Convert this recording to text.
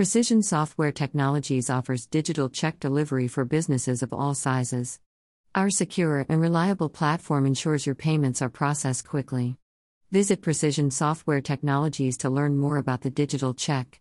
Precision Software Technologies offers digital check delivery for businesses of all sizes. Our secure and reliable platform ensures your payments are processed quickly. Visit Precision Software Technologies to learn more about the digital check.